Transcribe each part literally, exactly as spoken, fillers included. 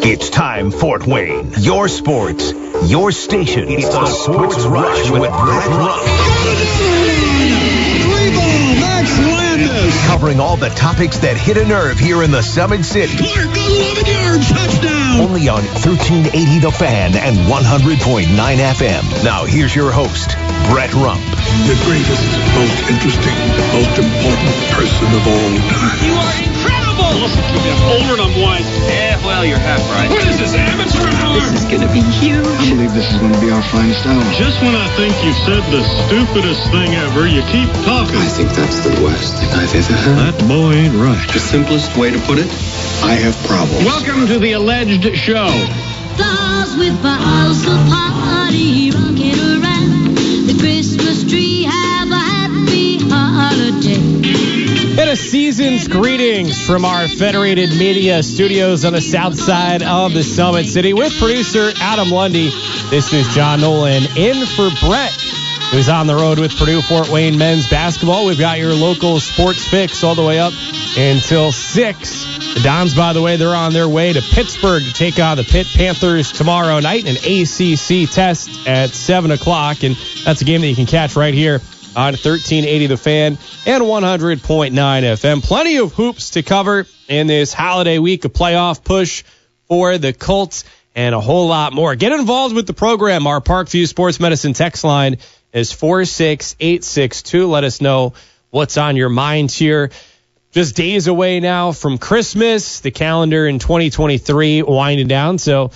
It's time, Fort Wayne. Your sports, your station. It's, it's the Sports, sports Rush with Brett Rump. Covering all the topics that hit a nerve here in the Summit City. Clark, eleven yard touchdown. Only on thirteen eighty The Fan and one hundred point nine F M. Now, here's your host, Brett Rump. The greatest, most interesting, most important person of all time. You are incredible! Listen to me, I'm older and I'm wise. Yeah, well, you're half right. What is this, amateur hour? This is gonna be huge. I believe this is gonna be our finest hour. Just when I think you've said the stupidest thing ever, you keep talking. I think that's the worst thing I've ever heard. That boy ain't right. The simplest way to put it, I have problems. Welcome to the alleged show. Flowers with bottles of party, rocking around. Christmas tree, have a happy holiday. And a season's greetings from our Federated Media Studios on the south side of the Summit City with producer Adam Lundy. This is John Nolan in for Brett, who's on the road with Purdue Fort Wayne men's basketball. We've got your local sports fix all the way up until six. The Dons, by the way, they're on their way to Pittsburgh to take on the Pitt Panthers tomorrow night in an A C C test at seven o'clock. And that's a game that you can catch right here on thirteen eighty The Fan and one hundred point nine F M. Plenty of hoops to cover in this holiday week, a playoff push for the Colts, and a whole lot more. Get involved with the program. Our Parkview Sports Medicine text line is four six eight six two. Let us know what's on your mind here. Just days away now from Christmas, the calendar in twenty twenty-three winding down. So,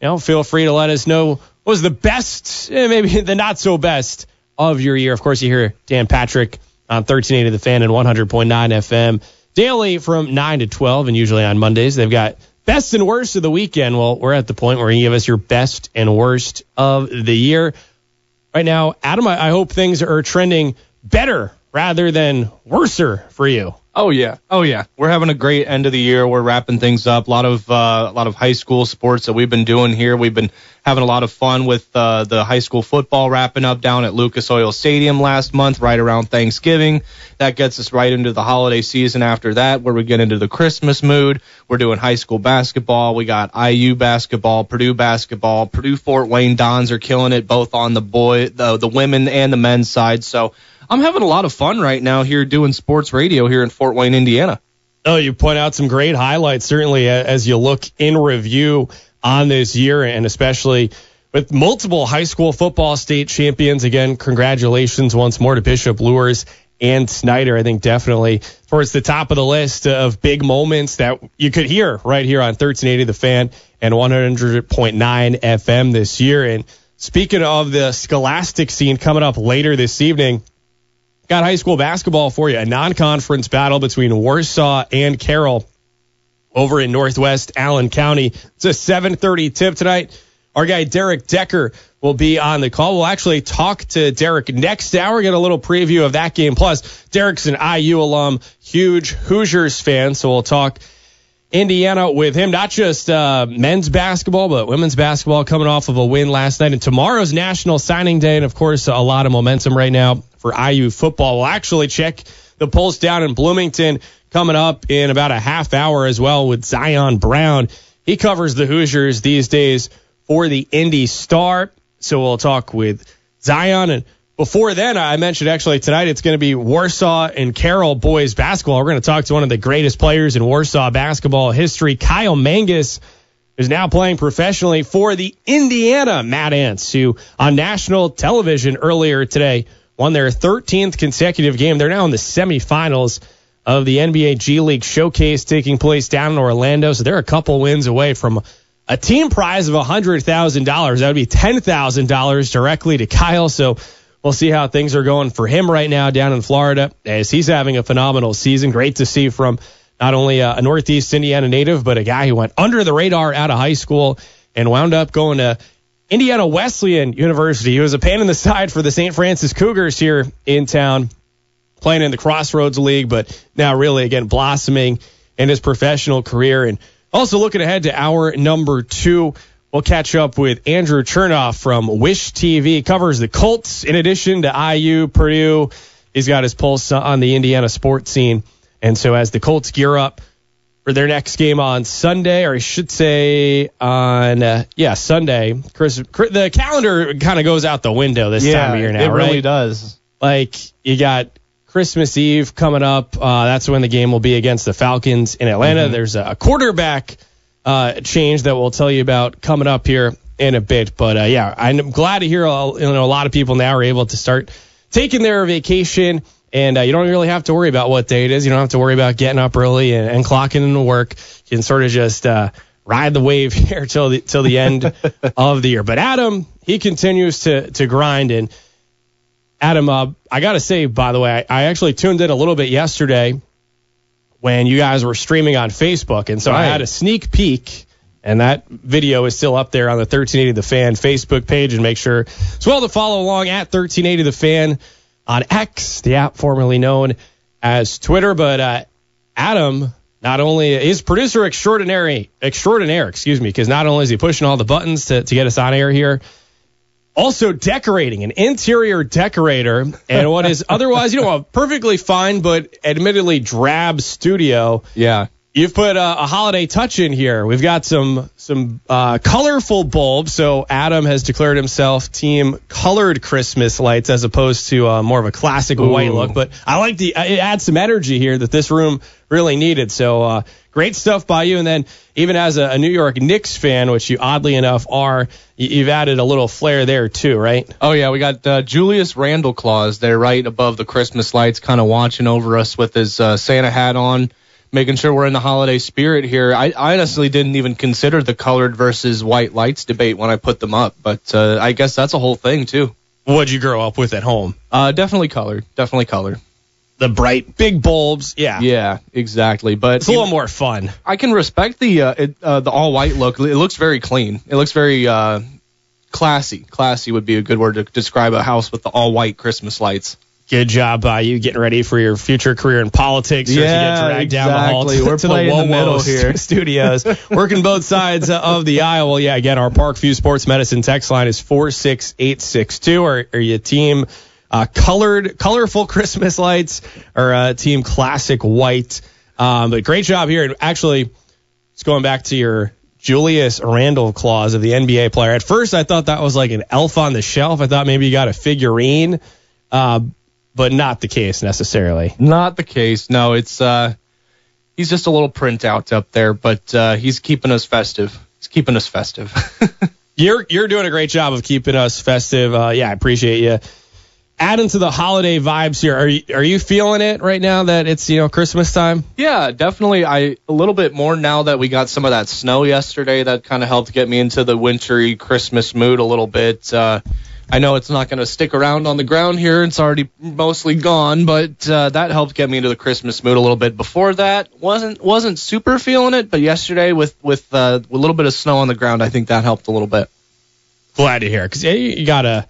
you know, feel free to let us know what was the best, maybe the not so best of your year. Of course, you hear Dan Patrick on thirteen eighty The Fan and one hundred point nine F M daily from nine to twelve, and usually on Mondays. They've got best and worst of the weekend. Well, we're at the point where you give us your best and worst of the year. Right now, Adam, I hope things are trending better rather than worser for you. Oh, yeah. Oh, yeah. We're having a great end of the year. We're wrapping things up. A lot of uh, a lot of high school sports that we've been doing here. We've been having a lot of fun with uh, the high school football wrapping up down at Lucas Oil Stadium last month, right around Thanksgiving. That gets us right into the holiday season after that, where we get into the Christmas mood. We're doing high school basketball. We got I U basketball, Purdue basketball. Purdue Fort Wayne Dons are killing it, both on the boy, the, the women and the men's side. So I'm having a lot of fun right now here doing sports radio here in Fort Wayne, Indiana. Oh, you point out some great highlights, certainly, as you look in review on this year, and especially with multiple high school football state champions. Again, congratulations once more to Bishop, Lewis, and Snyder. I think definitely towards the top of the list of big moments that you could hear right here on thirteen eighty The Fan and one hundred point nine F M this year. And speaking of the scholastic scene coming up later this evening, got high school basketball for you. A non-conference battle between Warsaw and Carroll over in Northwest Allen County. It's a seven thirty tip tonight. Our guy Derek Decker will be on the call. We'll actually talk to Derek next hour, get a little preview of that game. Plus, Derek's an I U alum, huge Hoosiers fan, so we'll talk Indiana with him. Not just uh, men's basketball, but women's basketball coming off of a win last night. And tomorrow's National Signing Day, and, of course, a lot of momentum right now for I U football. We'll actually check the pulse down in Bloomington coming up in about a half hour as well with Zion Brown. He covers the Hoosiers these days for the Indy Star. So we'll talk with Zion. And before then, I mentioned actually tonight it's going to be Warsaw and Carroll boys basketball. We're going to talk to one of the greatest players in Warsaw basketball history. Kyle Mangas is now playing professionally for the Indiana Mad Ants, who on national television earlier today won their thirteenth consecutive game. They're now in the semifinals of the N B A G League showcase taking place down in Orlando. So they're a couple wins away from a team prize of one hundred thousand dollars. That would be ten thousand dollars directly to Kyle. So we'll see how things are going for him right now down in Florida, as he's having a phenomenal season. Great to see from not only a Northeast Indiana native, but a guy who went under the radar out of high school and wound up going to Indiana Wesleyan University. He was a pain in the side for the Saint Francis Cougars here in town, playing in the Crossroads League, but now really, again, blossoming in his professional career. And also looking ahead to hour number two, we'll catch up with Andrew Chernoff from Wish T V. Covers the Colts in addition to I U, Purdue. He's got his pulse on the Indiana sports scene. And so as the Colts gear up for their next game on Sunday, or I should say on, uh, yeah, Sunday. Chris, Chris the calendar kind of goes out the window this yeah, time of year now, it right? It really does. Like, you got Christmas Eve coming up. Uh, that's when the game will be against the Falcons in Atlanta. Mm-hmm. There's a quarterback uh, change that we'll tell you about coming up here in a bit. But, uh, yeah, I'm glad to hear all, you know, a lot of people now are able to start taking their vacation. And uh, you don't really have to worry about what day it is. You don't have to worry about getting up early and, and clocking into work. You can sort of just uh, ride the wave here till the, till the end of the year. But Adam, he continues to to grind. And Adam, uh, I got to say, by the way, I, I actually tuned in a little bit yesterday when you guys were streaming on Facebook. And so right. I had a sneak peek. And that video is still up there on the thirteen eighty The Fan Facebook page. And make sure as well to follow along at thirteen eighty The Fan on X, the app formerly known as Twitter. But uh, Adam, not only is producer extraordinary, extraordinaire, excuse me, because not only is he pushing all the buttons to, to get us on air here, also decorating, an interior decorator, and what is otherwise, you know, a perfectly fine but admittedly drab studio. Yeah. You've put a, a holiday touch in here. We've got some some uh, colorful bulbs. So Adam has declared himself team colored Christmas lights as opposed to uh, more of a classic Ooh. white look. But I like the it adds some energy here that this room really needed. So uh, great stuff by you. And then even as a, a New York Knicks fan, which you oddly enough are, you've added a little flair there too, right? Oh yeah, we got uh, Julius Randle claws there right above the Christmas lights, kind of watching over us with his uh, Santa hat on, making sure we're in the holiday spirit here. I, I honestly didn't even consider the colored versus white lights debate when I put them up, but uh, I guess that's a whole thing, too. What'd you grow up with at home? Uh, definitely colored. Definitely colored. The bright, big bulbs. Yeah. Yeah, exactly. But it's a little know, more fun. I can respect the uh, it, uh, the all-white look. It looks very clean. It looks very uh, classy. Classy would be a good word to describe a house with the all-white Christmas lights. Good job by uh, you getting ready for your future career in politics or yeah, to get dragged exactly. down the hall to, We're to the Whoa Whoa here. Studios. Working both sides of the aisle. Well, yeah, again, our Parkview Sports Medicine text line is four six eight six two. Are, are you team uh, colored, colorful Christmas lights or uh, team classic white? Um, but great job here. And actually, it's going back to your Julius Randle claws of the N B A player. At first, I thought that was like an elf on the shelf. I thought maybe you got a figurine. Uh, But not the case necessarily. Not the case. No, it's uh, he's just a little printout up there, but uh, he's keeping us festive. He's keeping us festive. you're you're doing a great job of keeping us festive. Uh, yeah, I appreciate you adding to the holiday vibes here. Are you are you feeling it right now that it's you know Christmas time? Yeah, definitely. I a little bit more now that we got some of that snow yesterday. That kind of helped get me into the wintry Christmas mood a little bit. Uh, I know it's not going to stick around on the ground here. It's already mostly gone, but uh, that helped get me into the Christmas mood a little bit. Before that, wasn't wasn't super feeling it, but yesterday with with, uh, with a little bit of snow on the ground, I think that helped a little bit. Glad to hear, because yeah, you gotta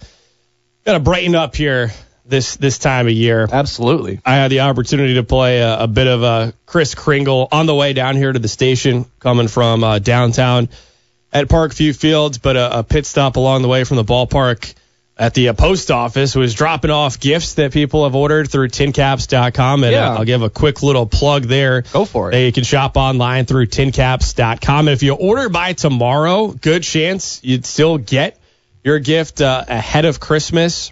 gotta brighten up here this this time of year. Absolutely. I had the opportunity to play a, a bit of a Kris Kringle on the way down here to the station, coming from uh, downtown at Parkview Fields, but a, a pit stop along the way from the ballpark at the uh, post office was dropping off gifts that people have ordered through tin caps dot com. And yeah. uh, I'll give a quick little plug there. Go for it. You can shop online through tin caps dot com. If you order by tomorrow, good chance you'd still get your gift uh, ahead of Christmas.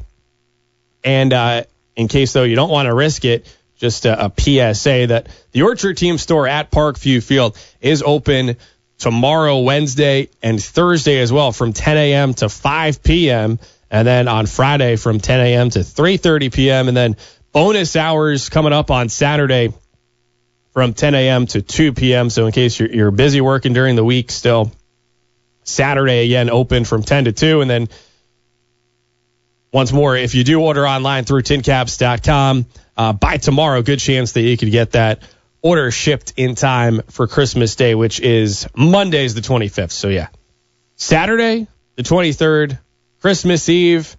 And uh, in case, though, you don't want to risk it, just a, a P S A that the Orchard Team store at Parkview Field is open tomorrow, Wednesday, and Thursday as well from ten a.m. to five p.m., and then on Friday from ten a.m. to three thirty p.m. And then bonus hours coming up on Saturday from ten a.m. to two p.m. So in case you're, you're busy working during the week still, Saturday again open from ten to two. And then once more, if you do order online through tin caps dot com, uh, by tomorrow, good chance that you could get that order shipped in time for Christmas Day, which is Monday's the twenty-fifth. So, yeah, Saturday the twenty-third. Christmas Eve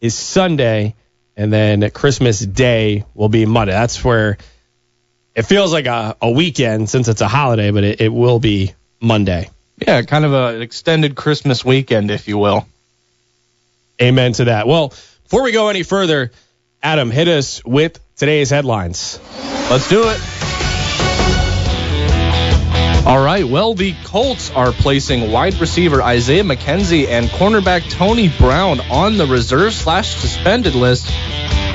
is Sunday, and then Christmas Day will be Monday. That's where it feels like a, a weekend since it's a holiday, but it, it will be Monday. Yeah, kind of a, an extended Christmas weekend, if you will. Amen to that. Well, before we go any further, Adam, hit us with today's headlines. Let's do it. All right, well, the Colts are placing wide receiver Isaiah McKenzie and cornerback Tony Brown on the reserve slash suspended list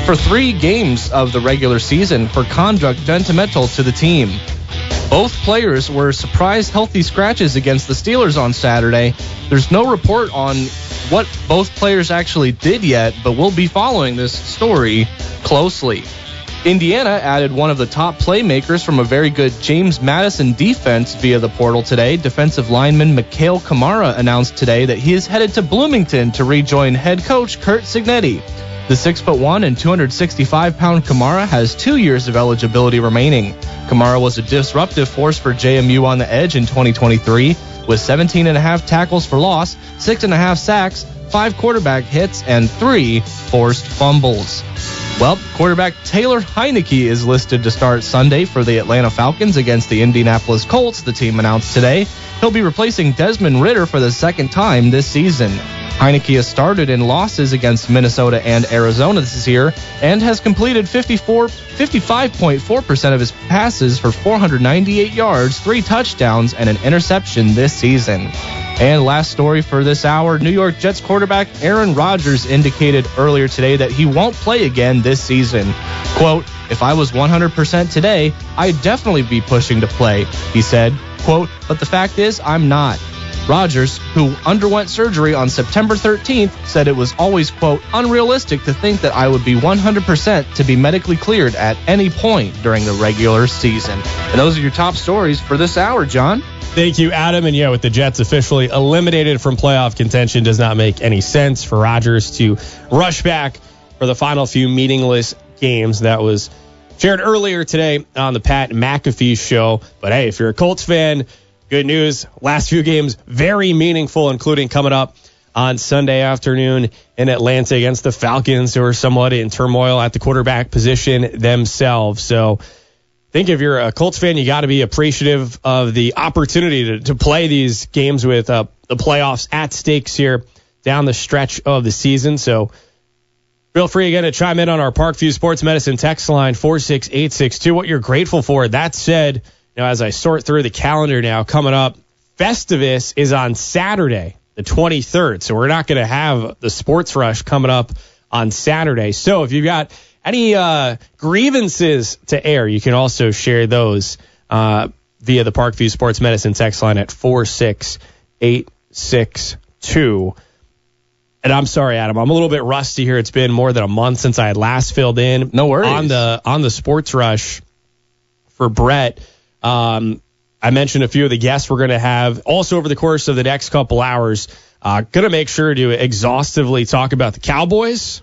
for three games of the regular season for conduct detrimental to the team. Both players were surprise healthy scratches against the Steelers on Saturday. There's no report on what both players actually did yet, but we'll be following this story closely. Indiana added one of the top playmakers from a very good James Madison defense via the portal today. Defensive lineman Mikhail Kamara announced today that he is headed to Bloomington to rejoin head coach Kurt Cignetti. The six foot one and two hundred sixty-five pound Kamara has two years of eligibility remaining. Kamara was a disruptive force for J M U on the edge in twenty twenty-three with seventeen and a half tackles for loss, six and a half sacks, five quarterback hits, and three forced fumbles. Well, quarterback Taylor Heineke is listed to start Sunday for the Atlanta Falcons against the Indianapolis Colts, the team announced today. He'll be replacing Desmond Ridder for the second time this season. Heineke has started in losses against Minnesota and Arizona this year and has completed fifty-four, fifty-five point four percent of his passes for four hundred ninety-eight yards, three touchdowns, and an interception this season. And last story for this hour, New York Jets quarterback Aaron Rodgers indicated earlier today that he won't play again this season. Quote, "If I was one hundred percent today, I'd definitely be pushing to play," he said. Quote, "But the fact is, I'm not." Rodgers, who underwent surgery on September thirteenth, said it was always, quote, "unrealistic to think that I would be one hundred percent to be medically cleared at any point during the regular season." And those are your top stories for this hour, John. Thank you, Adam. And yeah, with the Jets officially eliminated from playoff contention, does not make any sense for Rodgers to rush back for the final few meaningless games. That was shared earlier today on the Pat McAfee show. But hey, if you're a Colts fan, good news. Last few games, very meaningful, including coming up on Sunday afternoon in Atlanta against the Falcons, who are somewhat in turmoil at the quarterback position themselves. So I think if you're a Colts fan, you got to be appreciative of the opportunity to, to play these games with uh, the playoffs at stakes here down the stretch of the season. So feel free again to chime in on our Parkview Sports Medicine text line four six eight six two, what you're grateful for. That said, now, as I sort through the calendar now, coming up, Festivus is on Saturday, the twenty-third. So we're not going to have the sports rush coming up on Saturday. So if you've got any uh, grievances to air, you can also share those uh, via the Parkview Sports Medicine text line at four six eight six two. And I'm sorry, Adam, I'm a little bit rusty here. It's been more than a month since I had last filled in. No worries. On the, on the sports rush for Brett. Um, I mentioned a few of the guests we're going to have also over the course of the next couple hours. Uh, going to make sure to exhaustively talk about the Cowboys.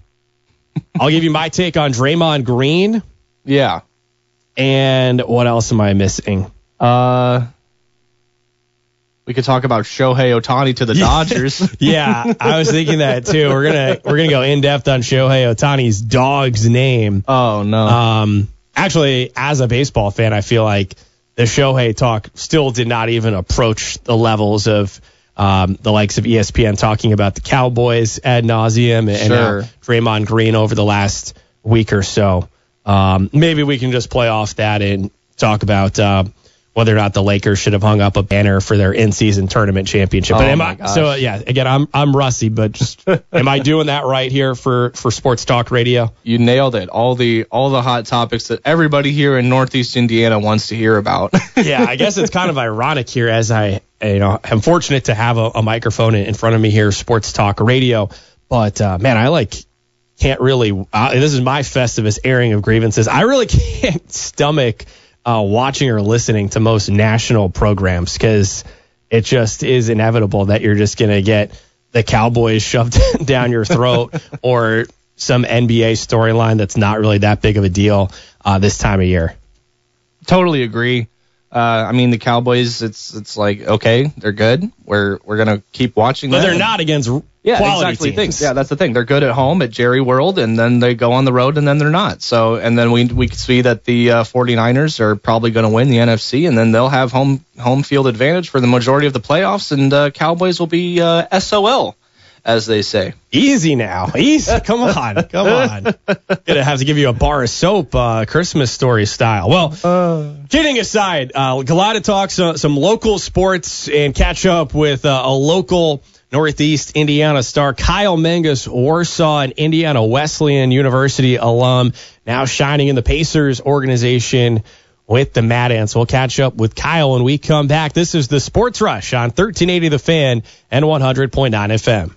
I'll give you my take on Draymond Green. Yeah. And what else am I missing? Uh, we could talk about Shohei Ohtani to the Dodgers. Yeah, I was thinking that too. We're gonna we're gonna go in depth on Shohei Ohtani's dog's name. Oh no. Um, actually, as a baseball fan, I feel like the Shohei talk still did not even approach the levels of um, the likes of E S P N talking about the Cowboys ad nauseum and sure. now Draymond Green over the last week or so. Um, maybe we can just play off that and talk about uh, whether or not the Lakers should have hung up a banner for their in-season tournament championship. Oh but am my I, gosh. So, uh, yeah, again, I'm I'm rusty, but just am I doing that right here for, for Sports Talk Radio? You nailed it. All the all the hot topics that everybody here in Northeast Indiana wants to hear about. Yeah, I guess it's kind of ironic here as I you know I'm fortunate to have a, a microphone in front of me here, Sports Talk Radio. But uh, man, I like can't really. Uh, this is my Festivus airing of grievances. I really can't stomach. Uh, watching or listening to most national programs because it just is inevitable that you're just going to get the Cowboys shoved down your throat or some N B A storyline that's not really that big of a deal uh, this time of year. Totally agree. Uh, I mean, the Cowboys, it's it's like, okay, they're good. We're we're going to keep watching them. But they're not against yeah, quality exactly teams. Yeah, that's the thing. They're good at home at Jerry World, and then they go on the road, and then they're not. So, and then we we see that the uh, 49ers are probably going to win the N F C, and then they'll have home home field advantage for the majority of the playoffs, and uh, Cowboys will be uh, S O L as they say. Easy now. Easy. Come on. Come on. Gonna have to give you a bar of soap, uh, Christmas story style. Well, uh, kidding aside, uh, a lot of talk, so, some local sports, and catch up with uh, a local Northeast Indiana star, Kyle Mangas, Warsaw and Indiana Wesleyan University alum, now shining in the Pacers organization with the Mad Ants. We'll catch up with Kyle when we come back. This is the Sports Rush on thirteen eighty The Fan and one hundred point nine F M.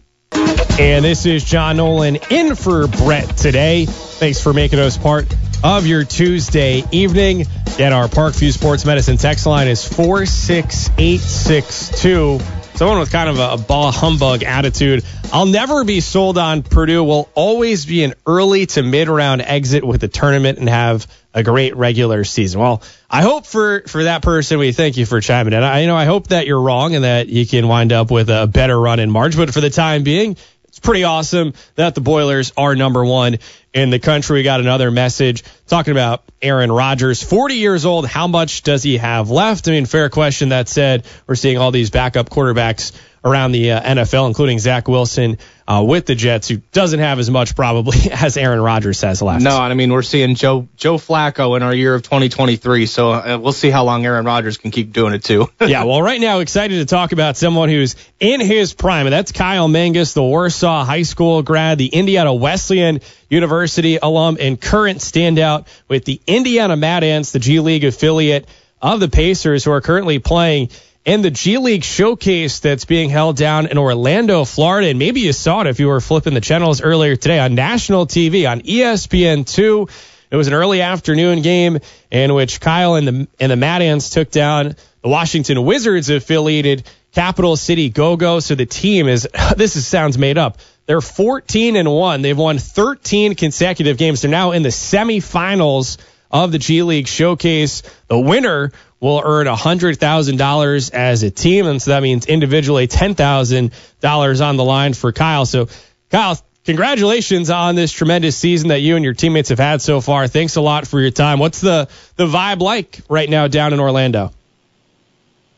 And this is John Nolan in for Brett today. Thanks for making us part of your Tuesday evening. Again, our Parkview Sports Medicine text line is four six eight six two. Someone with kind of a, a ball humbug attitude. I'll never be sold on Purdue. Will always be an early to mid-round exit with the tournament and have a great regular season. Well, I hope for, for that person, we thank you for chiming in. I you know I hope that you're wrong and that you can wind up with a better run in March. But for the time being, it's pretty awesome that the Boilers are number one in the country. We got another message talking about Aaron Rodgers, forty years old. How much does he have left? I mean, fair question. That said, we're seeing all these backup quarterbacks around the uh, N F L, including Zach Wilson uh, with the Jets, who doesn't have as much probably as Aaron Rodgers has left. No, and I mean, we're seeing Joe Joe Flacco in our year of twenty twenty-three, so uh, we'll see how long Aaron Rodgers can keep doing it too. Yeah, well, right now, excited to talk about someone who's in his prime, and that's Kyle Mangas, the Warsaw High School grad, the Indiana Wesleyan University alum, and current standout with the Indiana Mad Ants, the G League affiliate of the Pacers, who are currently playing and the G League showcase that's being held down in Orlando, Florida. And maybe you saw it if you were flipping the channels earlier today on national T V, on E S P N two. It was an early afternoon game in which Kyle and the, and the Mad Ants took down the Washington Wizards affiliated Capital City Go-Go. So the team is, this is, sounds made up. They're fourteen and one. They've won thirteen consecutive games. They're now in the semifinals of the G League showcase. The winner will earn one hundred thousand dollars as a team, and so that means individually ten thousand dollars on the line for Kyle. So, Kyle, congratulations on this tremendous season that you and your teammates have had so far. Thanks a lot for your time. What's the, the vibe like right now down in Orlando?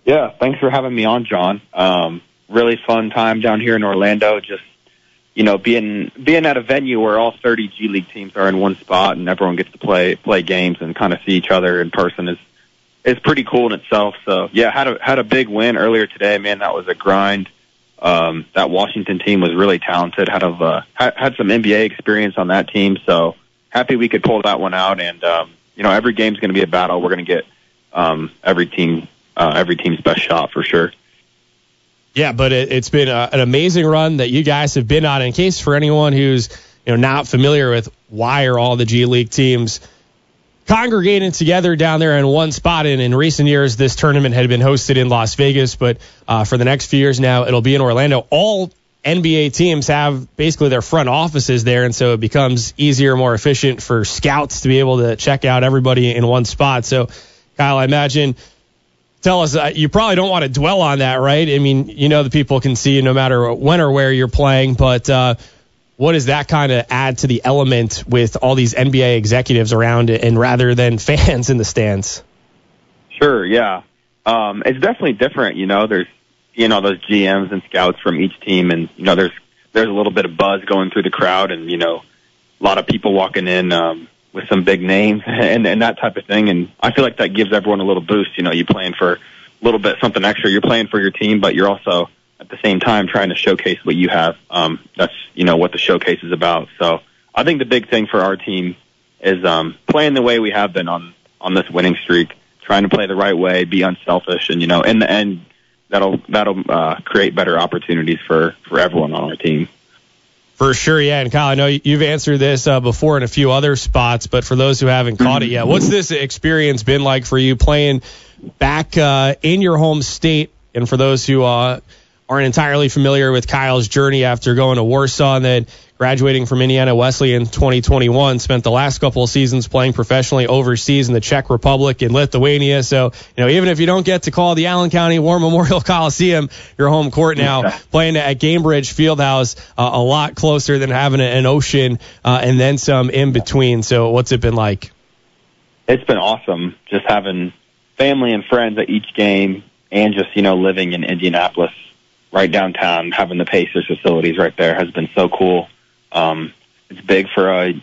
Yeah, thanks for having me on, John. Um, really fun time down here in Orlando, just, you know, being being at a venue where all thirty G League teams are in one spot and everyone gets to play play games and kind of see each other in person is It's pretty cool in itself. So, yeah, had a had a big win earlier today. Man, that was a grind. Um, that Washington team was really talented. Had a uh, had some N B A experience on that team. So happy we could pull that one out. And um, you know, every game's going to be a battle. We're going to get um, every team uh, every team's best shot for sure. Yeah, but it, it's been a, an amazing run that you guys have been on. In case for anyone who's you know not familiar with why are all the G League teams congregating together down there in one spot. And in recent years, this tournament had been hosted in Las Vegas, but uh, for the next few years now, it'll be in Orlando. All N B A teams have basically their front offices there, and so it becomes easier, more efficient for scouts to be able to check out everybody in one spot. So, Kyle, I imagine, tell us, uh, you probably don't want to dwell on that, right? I mean, you know the people can see you no matter when or where you're playing, but uh what does that kind of add to the element with all these N B A executives around it and rather than fans in the stands? Sure, yeah. Um, it's definitely different, you know. There's, you know, those G Ms and scouts from each team, and, you know, there's there's a little bit of buzz going through the crowd and, you know, a lot of people walking in um, with some big names and, and that type of thing. And I feel like that gives everyone a little boost. You know, you're playing for a little bit something extra. You're playing for your team, but you're also – at the same time, trying to showcase what you have. Um, that's, you know, what the showcase is about. So I think the big thing for our team is um, playing the way we have been on, on this winning streak, trying to play the right way, be unselfish. And, you know, in the end, that'll that'll uh, create better opportunities for, for everyone on our team. For sure, yeah. And, Kyle, I know you've answered this uh, before in a few other spots, but for those who haven't caught it yet, what's this experience been like for you playing back uh, in your home state? And for those who uh, – aren't entirely familiar with Kyle's journey after going to Warsaw and then graduating from Indiana Wesleyan in twenty twenty-one, spent the last couple of seasons playing professionally overseas in the Czech Republic and Lithuania. So, you know, even if you don't get to call the Allen County War Memorial Coliseum your home court now, yeah, playing at Gainbridge Fieldhouse, uh, a lot closer than having an ocean uh, and then some in between. So what's it been like? It's been awesome just having family and friends at each game and just, you know, living in Indianapolis right downtown, having the Pacers facilities right there has been so cool. Um, it's big for a,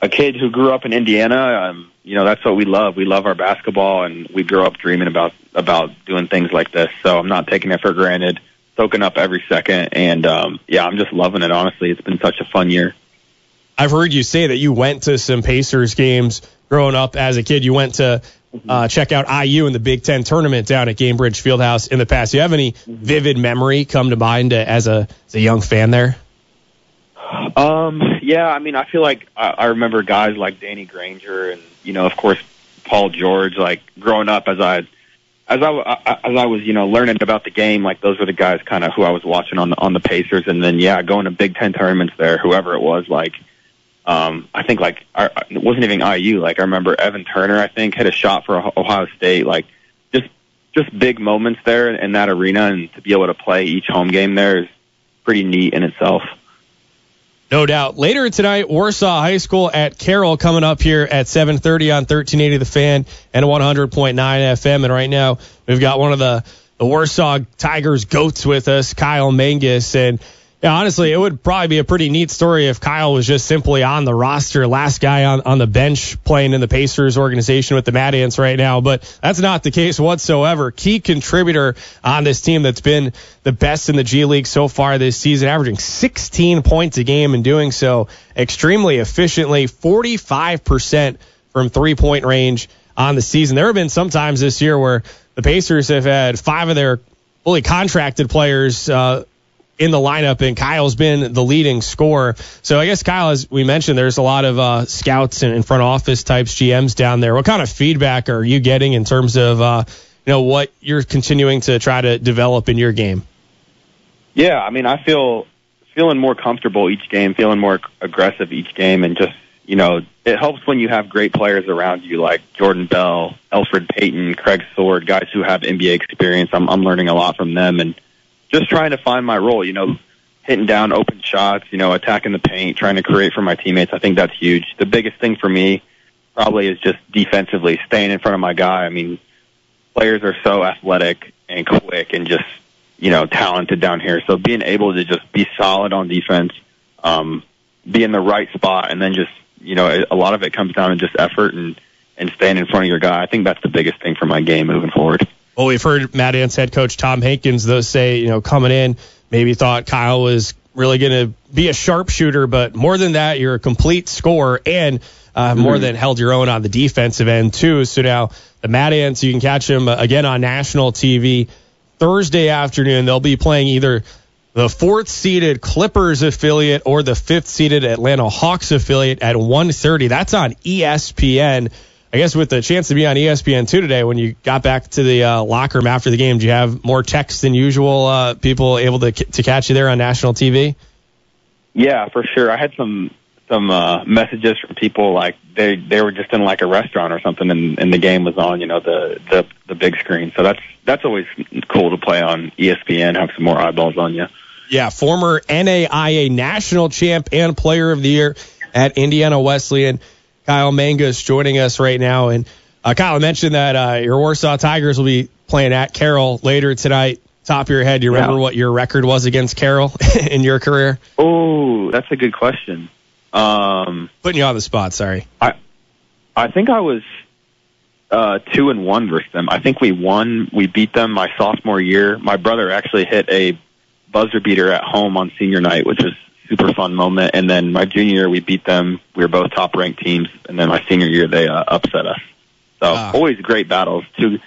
a kid who grew up in Indiana. Um, you know, that's what we love. We love our basketball, and we grew up dreaming about, about doing things like this. So I'm not taking it for granted, soaking up every second. And, um, yeah, I'm just loving it, honestly. It's been such a fun year. I've heard you say that you went to some Pacers games growing up as a kid. You went to uh, check out I U in the Big Ten tournament down at Gainbridge Fieldhouse in the past. Do you have any vivid memory come to mind as a as a young fan there? Um, yeah, I mean, I feel like I, I remember guys like Danny Granger and, you know, of course, Paul George. Like growing up, as I as I as I was, you know, learning about the game, like those were the guys kind of who I was watching on the, on the Pacers. And then, yeah, going to Big Ten tournaments there, whoever it was, like. Um, I think, like, our, it wasn't even I U. Like, I remember Evan Turner, I think, hit a shot for Ohio State. Like, just just big moments there in that arena, and to be able to play each home game there is pretty neat in itself. No doubt. Later tonight, Warsaw High School at Carroll coming up here at seven thirty on thirteen eighty The Fan and one hundred point nine F M. And right now, we've got one of the, the Warsaw Tigers goats with us, Kyle Mangas, and yeah, honestly, it would probably be a pretty neat story if Kyle was just simply on the roster, last guy on, on the bench playing in the Pacers organization with the Mad Ants right now, but that's not the case whatsoever. Key contributor on this team that's been the best in the G League so far this season, averaging sixteen points a game and doing so extremely efficiently, forty-five percent from three-point range on the season. There have been some times this year where the Pacers have had five of their fully contracted players uh in the lineup, and Kyle's been the leading scorer. So I guess, Kyle, as we mentioned, there's a lot of uh, scouts and front office types, G Ms down there. What kind of feedback are you getting in terms of uh, you know, what you're continuing to try to develop in your game? Yeah, I mean, I feel feeling more comfortable each game, feeling more aggressive each game, and just, you know, it helps when you have great players around you like Jordan Bell, Elfrid Payton, Craig Sword, guys who have N B A experience. I'm I'm learning a lot from them, and just trying to find my role, you know, hitting down open shots, you know, attacking the paint, trying to create for my teammates. I think that's huge. The biggest thing for me probably is just defensively staying in front of my guy. I mean, players are so athletic and quick and just, you know, talented down here. So being able to just be solid on defense, um, be in the right spot, and then just, you know, a lot of it comes down to just effort and, and staying in front of your guy. I think that's the biggest thing for my game moving forward. Well, we've heard Mad Ants head coach Tom Hankins, though, say, you know, coming in, maybe thought Kyle was really going to be a sharpshooter, but more than that, you're a complete scorer and uh, mm-hmm. more than held your own on the defensive end, too. So now the Mad Ants, you can catch them again on national T V Thursday afternoon. They'll be playing either the fourth-seeded Clippers affiliate or the fifth-seeded Atlanta Hawks affiliate at one thirty. That's on E S P N. I guess with the chance to be on E S P N two today, when you got back to the uh, locker room after the game, do you have more texts than usual, uh, people able to c- to catch you there on national T V? Yeah, for sure. I had some some uh, messages from people, like they, they were just in like a restaurant or something, and, and the game was on, you know, the, the, the big screen. So that's that's always cool to play on E S P N, have some more eyeballs on you. Yeah, former N A I A national champ and player of the year at Indiana Wesleyan, Kyle Mangas, joining us right now. And uh, Kyle mentioned that uh, your Warsaw Tigers will be playing at Carroll later tonight. Top of your head, do you remember yeah. what your record was against Carroll in your career? Oh, that's a good question. Um, Putting you on the spot, sorry. I I think I was uh, two and one versus them. I think we won. We beat them my sophomore year. My brother actually hit a buzzer beater at home on senior night, which was super fun moment. And then my junior year, we beat them. We were both top-ranked teams. And then my senior year, they uh, upset us. So wow. Always great battles. Two,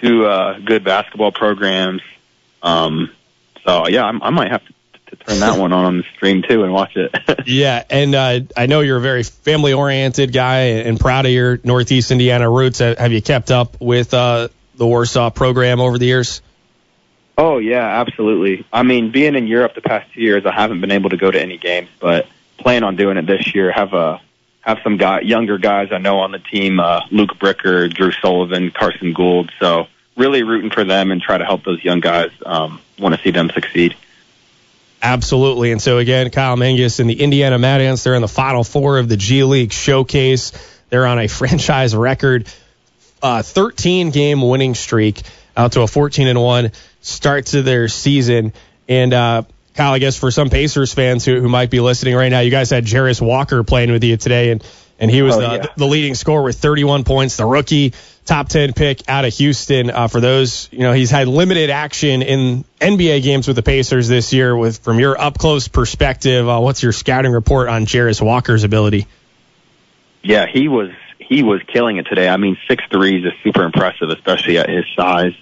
two uh, good basketball programs. Um, so, yeah, I'm, I might have to, to turn that one on, on the stream, too, and watch it. Yeah, and uh, I know you're a very family-oriented guy and proud of your Northeast Indiana roots. Have you kept up with uh, the Warsaw program over the years? Oh, yeah, absolutely. I mean, being in Europe the past two years, I haven't been able to go to any games, but plan on doing it this year. Have a have some guy, younger guys I know on the team, uh, Luke Bricker, Drew Sullivan, Carson Gould. So really rooting for them and try to help those young guys. Um, want to see them succeed. Absolutely. And so, again, Kyle Mangas and the Indiana Mad Ants, they're in the Final Four of the G League Showcase. They're on a franchise record uh, thirteen-game winning streak, out to a fourteen and one start to their season. And uh, Kyle, I guess for some Pacers fans who, who might be listening right now, you guys had Jarius Walker playing with you today, and, and he was oh, the, yeah. the leading scorer with thirty-one points, the rookie top ten pick out of Houston. Uh, for those, you know, he's had limited action in N B A games with the Pacers this year. With from your up-close perspective, uh, what's your scouting report on Jarius Walker's ability? Yeah, he was he was killing it today. I mean, six threes is super impressive, especially at his size.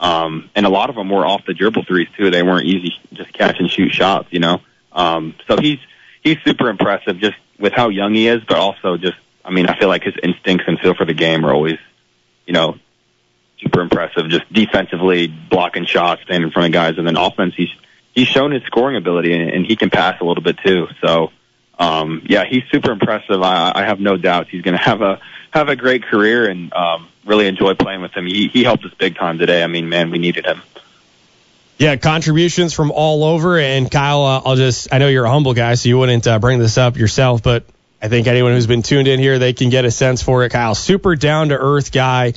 Um, and a lot of them were off the dribble threes too. They weren't easy, just catch and shoot shots, you know. Um, so he's he's super impressive, just with how young he is, but also just, I mean, I feel like his instincts and feel for the game are always, you know, super impressive. Just defensively blocking shots, standing in front of guys, and then offense, he's he's shown his scoring ability, and, and he can pass a little bit too. So, um, yeah, he's super impressive. I, I have no doubts he's going to have a have a great career, and um, really enjoy playing with him. He he helped us big time today. I mean, man, we needed him. Yeah, contributions from all over. And Kyle, uh, I'll just, I know you're a humble guy, so you wouldn't uh, bring this up yourself, but I think anyone who's been tuned in here, they can get a sense for it. Kyle, super down-to-earth guy,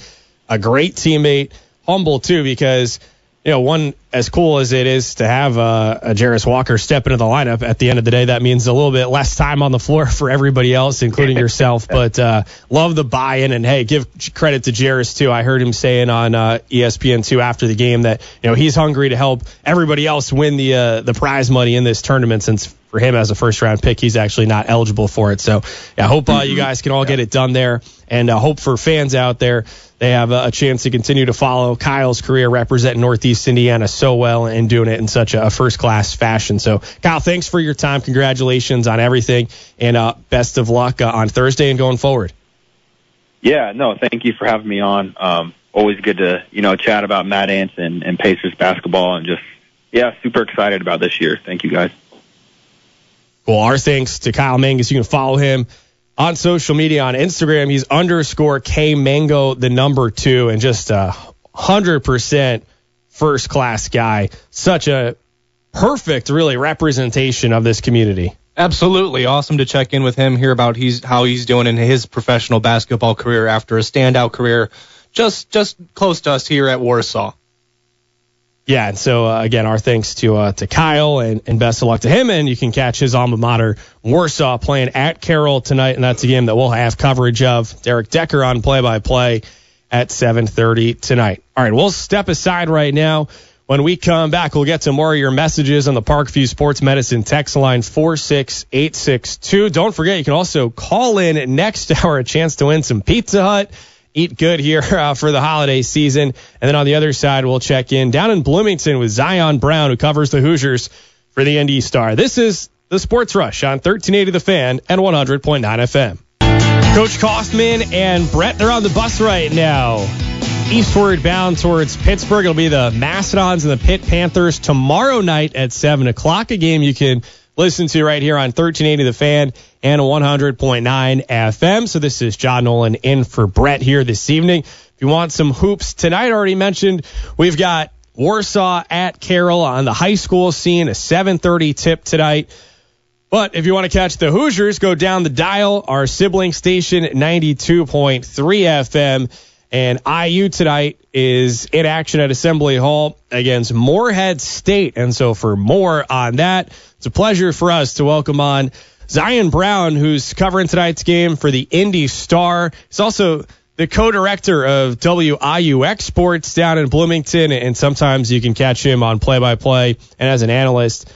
a great teammate, humble too, because, you know, one, as cool as it is to have uh, a Jarius Walker step into the lineup, at the end of the day, that means a little bit less time on the floor for everybody else, including yourself. But uh, love the buy-in, and hey, give credit to Jarius too. I heard him saying on uh, E S P N two after the game that, you know, he's hungry to help everybody else win the uh, the prize money in this tournament, since for him as a first-round pick, he's actually not eligible for it. So yeah, I hope uh, you guys can all yeah. get it done there, and uh, hope for fans out there, they have a chance to continue to follow Kyle's career, representing Northeast Indiana so well and doing it in such a first-class fashion. So, Kyle, thanks for your time. Congratulations on everything, and uh, best of luck uh, on Thursday and going forward. Yeah, no, thank you for having me on. Um, always good to, you know, chat about Mad Ants and, and Pacers basketball, and just, yeah, super excited about this year. Thank you, guys. Well, our thanks to Kyle Mangas. You can follow him on social media, on Instagram, he's underscore K Mango, the number two, and just a one hundred percent first-class guy. Such a perfect, really, representation of this community. Absolutely. Awesome to check in with him, hear about he's, how he's doing in his professional basketball career after a standout career just, just close to us here at Warsaw. Yeah, and so, uh, again, our thanks to uh, to Kyle, and, and best of luck to him. And you can catch his alma mater, Warsaw, playing at Carroll tonight, and that's a game that we'll have coverage of. Derek Decker on play-by-play at seven thirty tonight. All right, we'll step aside right now. When we come back, we'll get to more of your messages on the Parkview Sports Medicine text line four six eight six two. Don't forget, you can also call in next hour, a chance to win some Pizza Hut. Eat good here uh, for the holiday season. And then on the other side, we'll check in down in Bloomington with Zion Brown, who covers the Hoosiers for the Indy Star. This is the Sports Rush on thirteen eighty The Fan and one hundred point nine F M. Coach Kaufman and Brett, they're on the bus right now, eastward bound towards Pittsburgh. It'll be the Mastodons and the Pitt Panthers tomorrow night at seven o'clock, a game you can listen to right here on thirteen eighty The Fan and one hundred point nine F M. So this is John Nolan in for Brett here this evening. If you want some hoops tonight, already mentioned, we've got Warsaw at Carroll on the high school scene, a seven thirty tip tonight. But if you want to catch the Hoosiers, go down the dial, our sibling station, ninety-two point three F M. And I U tonight is in action at Assembly Hall against Moorhead State. And so for more on that, it's a pleasure for us to welcome on Zion Brown, who's covering tonight's game for the Indy Star. He's also the co-director of W I U Exports down in Bloomington, and sometimes you can catch him on play-by-play and as an analyst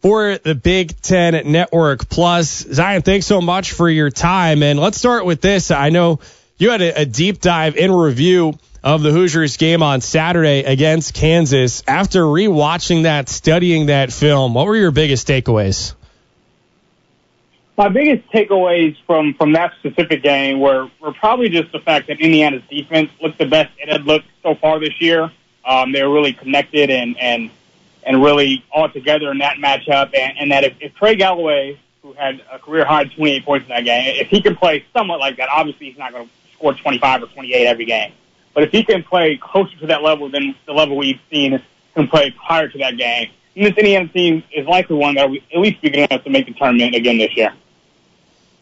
for the Big Ten Network Plus. Zion, thanks so much for your time. And let's start with this. I know you had a, a deep dive in review of the Hoosiers game on Saturday against Kansas. After rewatching that, studying that film, what were your biggest takeaways? My biggest takeaways from, from that specific game were, were probably just the fact that Indiana's defense looked the best it had looked so far this year. Um, they were really connected and, and, and really all together in that matchup. And, and that if, if Trey Galloway, who had a career-high twenty-eight points in that game, if he can play somewhat like that, obviously he's not going to score twenty-five or twenty-eight every game. But if he can play closer to that level than the level we've seen him play prior to that game, and this Indiana team is likely one that will at least be good enough to make the tournament again this year.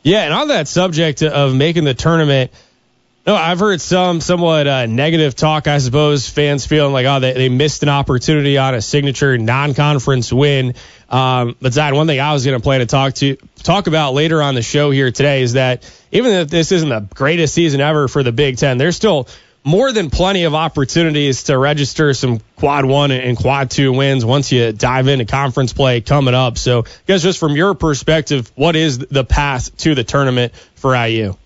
Yeah, and on that subject of making the tournament, No, I've heard some somewhat uh, negative talk, I suppose, fans feeling like, oh, they, they missed an opportunity on a signature non-conference win. Um, but, Zion, one thing I was going to plan to talk to talk about later on the show here today is that even if this isn't the greatest season ever for the Big Ten, there's still more than plenty of opportunities to register some quad one and quad two wins once you dive into conference play coming up. So, I guess just from your perspective, what is the path to the tournament for I U?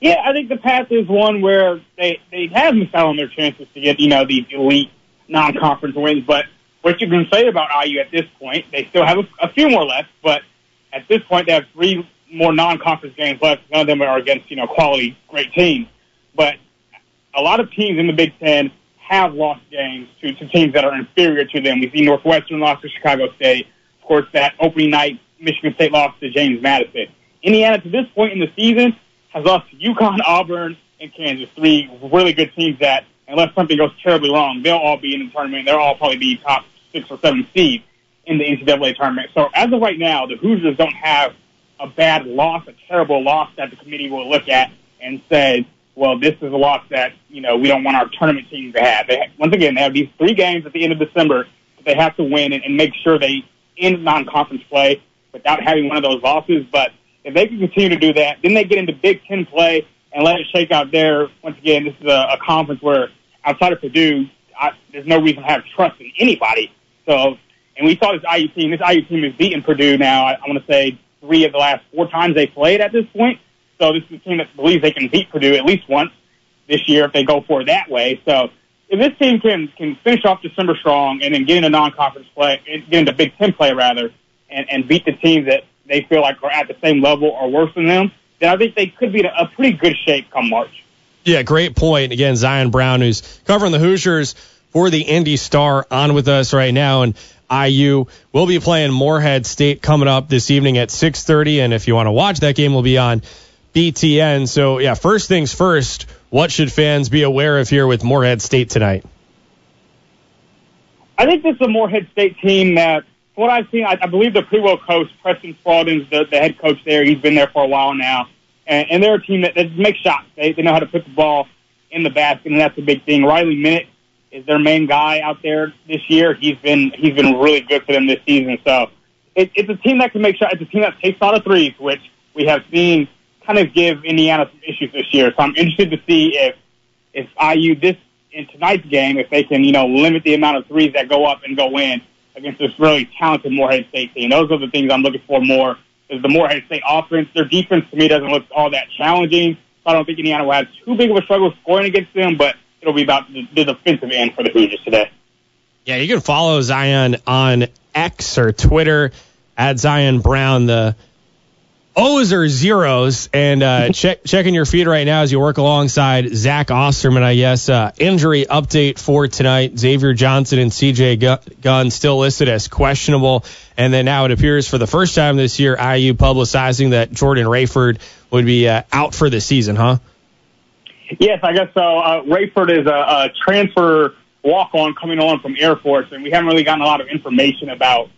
Yeah, I think the path is one where they, they have missed out on their chances to get, you know, these elite non-conference wins. But what you can say about I U at this point, they still have a, a few more left. But at this point, they have three more non-conference games left. None of them are against, you know, quality, great teams. But a lot of teams in the Big Ten have lost games to, to teams that are inferior to them. We see Northwestern lost to Chicago State. Of course, that opening night, Michigan State lost to James Madison. Indiana, to this point in the season, has lost to UConn, Auburn, and Kansas. Three really good teams that, unless something goes terribly wrong, they'll all be in the tournament. They'll all probably be top six or seven seeds in the N C double A tournament. So as of right now, the Hoosiers don't have a bad loss, a terrible loss that the committee will look at and say, well, this is a loss that, you know, we don't want our tournament team to have. They have, once again, they have these three games at the end of December that they have to win and, and make sure they end non-conference play without having one of those losses. But if they can continue to do that, then they get into Big Ten play and let it shake out there. Once again, this is a, a conference where outside of Purdue, I, there's no reason to have trust in anybody. So, and we saw this I U team. This I U team has beaten Purdue now, I, I want to say, three of the last four times they played at this point. So this is a team that believes they can beat Purdue at least once this year if they go for it that way. So if this team can, can finish off December strong and then get into non-conference play, get into Big Ten play, rather, and, and beat the teams that they feel like are at the same level or worse than them, then I think they could be in a pretty good shape come March. Yeah, great point. Again, Zion Brown, who's covering the Hoosiers for the Indy Star, on with us right now. And I U will be playing Moorhead State coming up this evening at six thirty. And if you want to watch that game, we'll be on B T N. So, yeah, first things first, what should fans be aware of here with Moorhead State tonight? I think this is a Moorhead State team that, what I've seen, I, I believe they're pretty well coached. Preston Spalding's the, the head coach there. He's been there for a while now. And, and they're a team that, that makes shots. They, they know how to put the ball in the basket, and that's a big thing. Riley Minnett is their main guy out there this year. He's been he's been really good for them this season. So it, it's a team that can make shots. It's a team that takes a lot of threes, which we have seen kind of give Indiana some issues this year. So I'm interested to see if, if I U, this in tonight's game, if they can, you know, limit the amount of threes that go up and go in against this really talented Moorhead State team. Those are the things I'm looking for more, is the Moorhead State offense. Their defense, to me, doesn't look all that challenging. I don't think Indiana will have too big of a struggle scoring against them, but it'll be about the, the defensive end for the Hoosiers today. Yeah, you can follow Zion on X or Twitter, at Zion Brown, the O's or zeros, and uh, check checking your feed right now as you work alongside Zach Osterman. I guess uh, injury update for tonight: Xavier Johnson and C J Gunn still listed as questionable, and then now it appears for the first time this year, I U publicizing that Jordan Rayford would be uh, out for the season. Huh? Yes, I guess so. Uh, Rayford is a, a transfer walk-on coming on from Air Force, and we haven't really gotten a lot of information about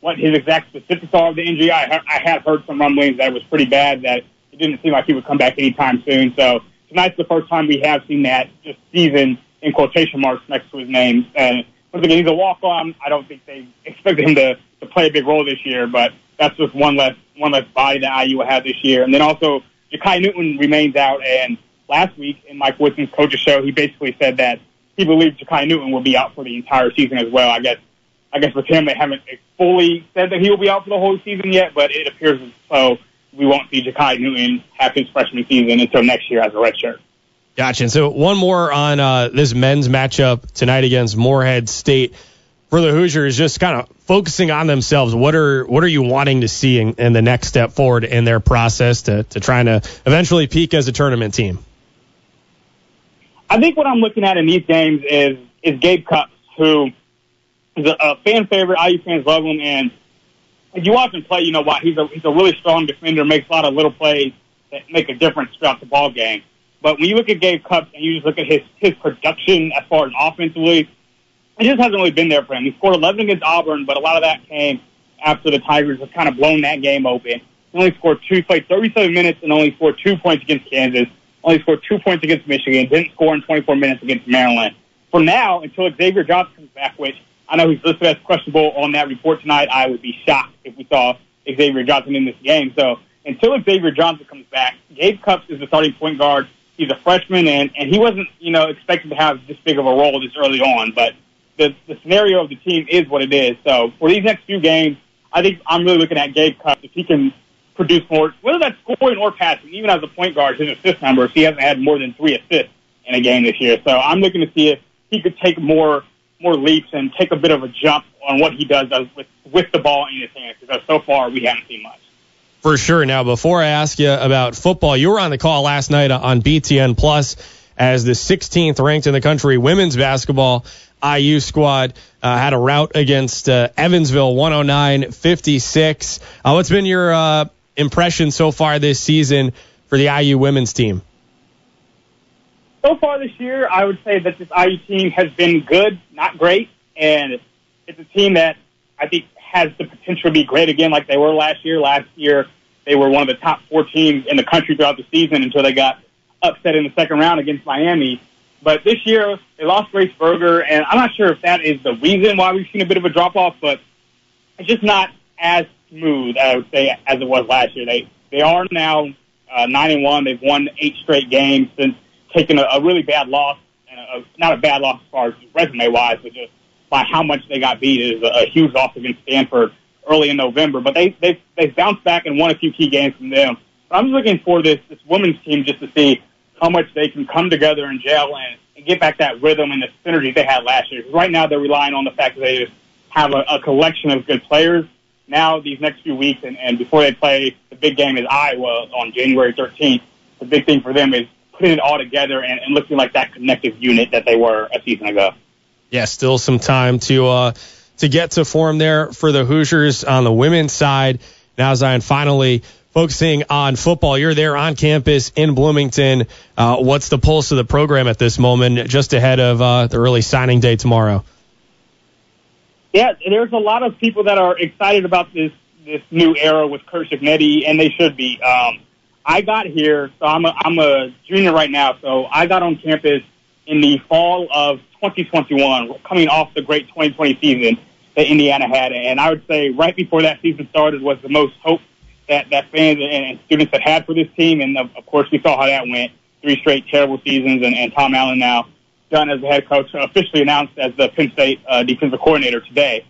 what his exact specifics are of the injury. I, I have heard some rumblings that it was pretty bad, that it didn't seem like he would come back anytime soon. So tonight's the first time we have seen that, just season in quotation marks next to his name. And once again, he's a walk-on. I don't think they expected him to, to play a big role this year, but that's just one less one less body that I U will have this year. And then also, Ja'Kai Newton remains out. And last week in Mike Woodson's coach's show, he basically said that he believes Ja'Kai Newton will be out for the entire season as well. I guess I guess with him, they haven't fully said that he will be out for the whole season yet, but it appears as though we won't see Ja'Kai Newton have his freshman season until next year as a redshirt. Gotcha. And so one more on uh, this men's matchup tonight against Moorhead State. For the Hoosiers, just kind of focusing on themselves, what are what are you wanting to see in, in the next step forward in their process to, to trying to eventually peak as a tournament team? I think what I'm looking at in these games is, is Gabe Cups, who – he's a, a fan favorite. I U fans love him, and if you watch him play, you know why. He's a he's a really strong defender, makes a lot of little plays that make a difference throughout the ball game. But when you look at Gabe Cups and you just look at his, his production as far as offensively, it just hasn't really been there for him. He scored eleven against Auburn, but a lot of that came after the Tigers have kind of blown that game open. only scored two, played thirty-seven minutes and only scored two points against Kansas, only scored two points against Michigan, didn't score in twenty-four minutes against Maryland. For now, until Xavier Johnson comes back, which I know he's listed as questionable on that report tonight, I would be shocked if we saw Xavier Johnson in this game. So until Xavier Johnson comes back, Gabe Cupps is the starting point guard. He's a freshman, and, and he wasn't, you know, expected to have this big of a role this early on, but the, the scenario of the team is what it is. So for these next few games, I think I'm really looking at Gabe Cupps. If he can produce more, whether that's scoring or passing, even as a point guard, his assist number, if he hasn't had more than three assists in a game this year. So I'm looking to see if he could take more more leaps and take a bit of a jump on what he does with, with the ball in his hands, because so far we haven't seen much. For sure. Now, before I ask you about football, you were on the call last night on B T N Plus as the sixteenth ranked in the country women's basketball I U squad uh, had a rout against uh, Evansville, one oh nine fifty-six. Uh, what's been your uh, impression so far this season for the I U women's team? So far this year, I would say that this I U team has been good, not great, and it's a team that I think has the potential to be great again like they were last year. Last year, they were one of the top four teams in the country throughout the season until they got upset in the second round against Miami. But this year, they lost Grace Berger, and I'm not sure if that is the reason why we've seen a bit of a drop-off, but it's just not as smooth, I would say, as it was last year. They they are now uh, nine and one. They've won eight straight games since taking a, a really bad loss, and a, not a bad loss as far as resume-wise, but just by how much they got beat is a, a huge loss against Stanford early in November. But they, they, they've bounced back and won a few key games from them. But I'm just looking for this, this women's team just to see how much they can come together in jail and, and get back that rhythm and the synergy they had last year. Right now they're relying on the fact that they just have a, a collection of good players. Now these next few weeks and, and before they play, the big game is Iowa on January thirteenth. The big thing for them is putting it all together and, and looking like that connective unit that they were a season ago. Yeah, still some time to uh, to get to form there for the Hoosiers on the women's side. Now, Zion, finally focusing on football. You're there on campus in Bloomington. Uh, what's the pulse of the program at this moment, just ahead of uh, the early signing day tomorrow? Yeah, there's a lot of people that are excited about this this new era with Kurt Cignetti, and they should be. Um, I got here, so I'm a, I'm a junior right now, so I got on campus in the fall of twenty twenty-one, coming off the great twenty twenty season that Indiana had. And I would say right before that season started was the most hope that, that fans and, and students had had for this team. And, of, of course, we saw how that went. Three straight terrible seasons, and, and Tom Allen now done as the head coach, officially announced as the Penn State uh, defensive coordinator today.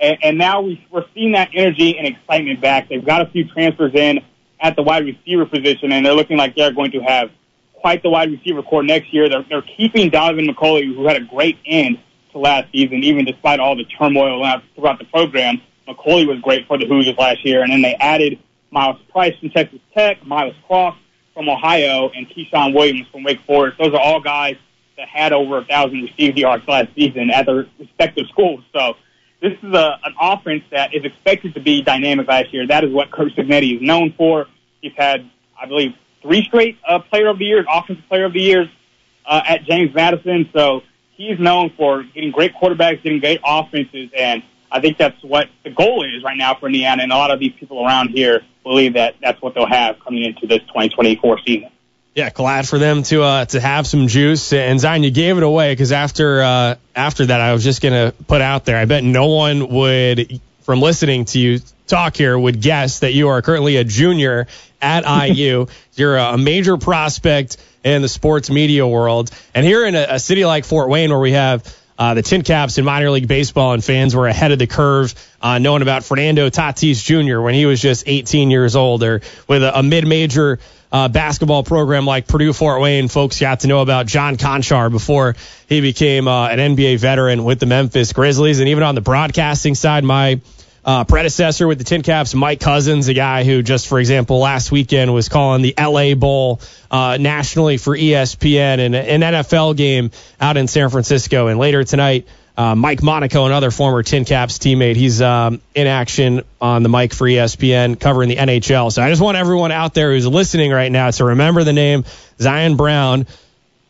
And, and now we, we're seeing that energy and excitement back. They've got a few transfers in at the wide receiver position, and they're looking like they're going to have quite the wide receiver core next year. They're, they're keeping Donovan McCauley, who had a great end to last season, even despite all the turmoil throughout the program. McCauley was great for the Hoosiers last year, and then they added Miles Price from Texas Tech, Miles Cross from Ohio, and Keyshawn Williams from Wake Forest. Those are all guys that had over one thousand received yards last season at their respective schools. So this is a, an offense that is expected to be dynamic last year. That is what Kurt Cignetti is known for. He's had, I believe, three straight uh, player of the years, offensive player of the years uh, at James Madison. So he's known for getting great quarterbacks, getting great offenses, and I think that's what the goal is right now for Indiana, and a lot of these people around here believe that that's what they'll have coming into this twenty twenty-four season. Yeah, glad for them to uh, to have some juice. And, Zion, you gave it away because after, uh, after that I was just going to put out there, I bet no one would, from listening to you talk here, would guess that you are currently a junior at I U. You're a major prospect in the sports media world. And here in a, a city like Fort Wayne, where we have uh, the TinCaps in minor league baseball and fans were ahead of the curve, uh, knowing about Fernando Tatis Junior when he was just eighteen years old, or with a, a mid-major uh, basketball program like Purdue Fort Wayne, folks got to know about John Conchar before he became uh, an N B A veteran with the Memphis Grizzlies. And even on the broadcasting side, my Uh, predecessor with the TinCaps, Mike Cousins, a guy who just, for example, last weekend was calling the L A Bowl uh, nationally for E S P N and an N F L game out in San Francisco. And later tonight, uh, Mike Monaco, another former TinCaps teammate, he's um, in action on the mic for E S P N covering the N H L. So I just want everyone out there who's listening right now to remember the name Zion Brown,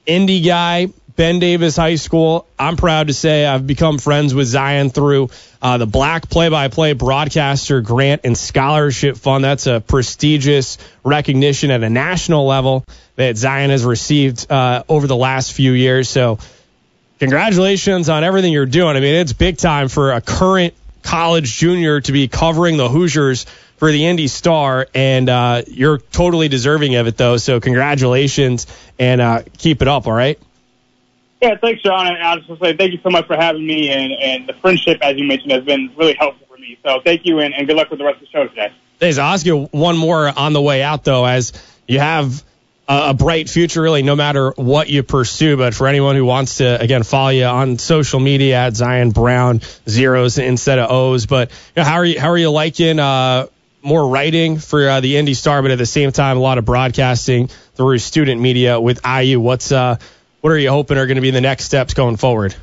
Indy guy, Ben Davis High School. I'm proud to say I've become friends with Zion through uh, the Black Play-by-Play Broadcaster Grant and Scholarship Fund. That's a prestigious recognition at a national level that Zion has received uh, over the last few years. So congratulations on everything you're doing. I mean, it's big time for a current college junior to be covering the Hoosiers for the Indy Star, and uh, you're totally deserving of it, though. So congratulations, and uh, keep it up, all right? Yeah, thanks, John. And I just want to say thank you so much for having me, and, and the friendship, as you mentioned, has been really helpful for me. So thank you, and, and good luck with the rest of the show today. Thanks. I'll ask you one more on the way out, though, as you have a, a bright future, really, no matter what you pursue. But for anyone who wants to, again, follow you on social media at Zion Brown, zeros instead of O's. But you know, how are you? How are you liking uh, more writing for uh, the Indy Star, but at the same time, a lot of broadcasting through student media with I U? What's uh What are you hoping are going to be the next steps going forward?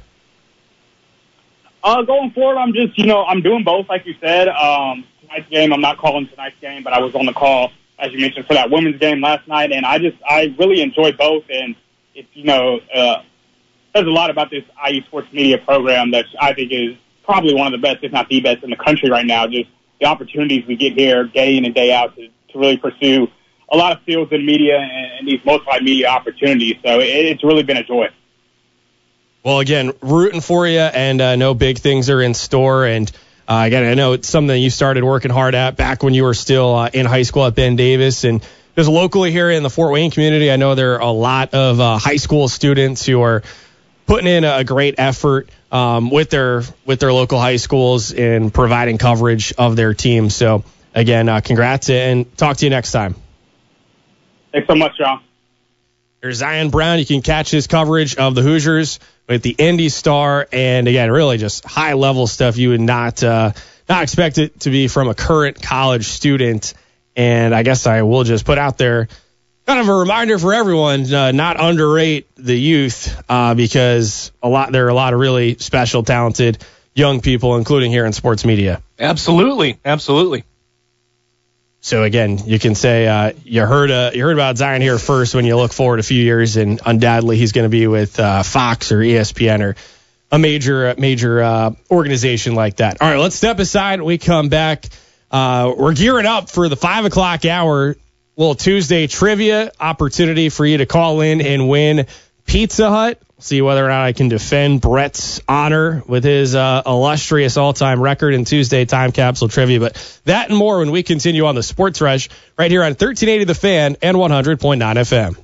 Uh, going forward, I'm just, you know, I'm doing both, like you said. Um, tonight's game, I'm not calling tonight's game, but I was on the call, as you mentioned, for that women's game last night, and I just, I really enjoy both. And it's, you know, uh, there's a lot about this I U sports media program that I think is probably one of the best, if not the best, in the country right now. Just the opportunities we get here day in and day out to, to really pursue a lot of fields in media and these multimedia opportunities. So it's really been a joy. Well, again, rooting for you, and I uh, know big things are in store. And uh, again, I know it's something you started working hard at back when you were still uh, in high school at Ben Davis. And just locally here in the Fort Wayne community, I know there are a lot of uh, high school students who are putting in a great effort um, with their with their local high schools in providing coverage of their team. So again, uh, congrats, and talk to you next time. Thanks so much, John. Here's Zion Brown. You can catch his coverage of the Hoosiers with the Indy Star. And, again, really just high-level stuff you would not uh, not expect it to be from a current college student. And I guess I will just put out there kind of a reminder for everyone, uh, not underrate the youth uh, because a lot there are a lot of really special, talented young people, including here in sports media. Absolutely, absolutely. So, again, you can say uh, you heard uh, you heard about Zion here first when you look forward a few years, and undoubtedly he's going to be with uh, Fox or E S P N or a major major uh, organization like that. All right, let's step aside. When we come back, Uh, we're gearing up for the five o'clock hour, little Tuesday trivia opportunity for you to call in and win Pizza Hut. See whether or not I can defend Brett's honor with his uh, illustrious all-time record in Tuesday Time Capsule Trivia. But that and more when we continue on the Sports Rush right here on thirteen eighty The Fan and one hundred point nine F M.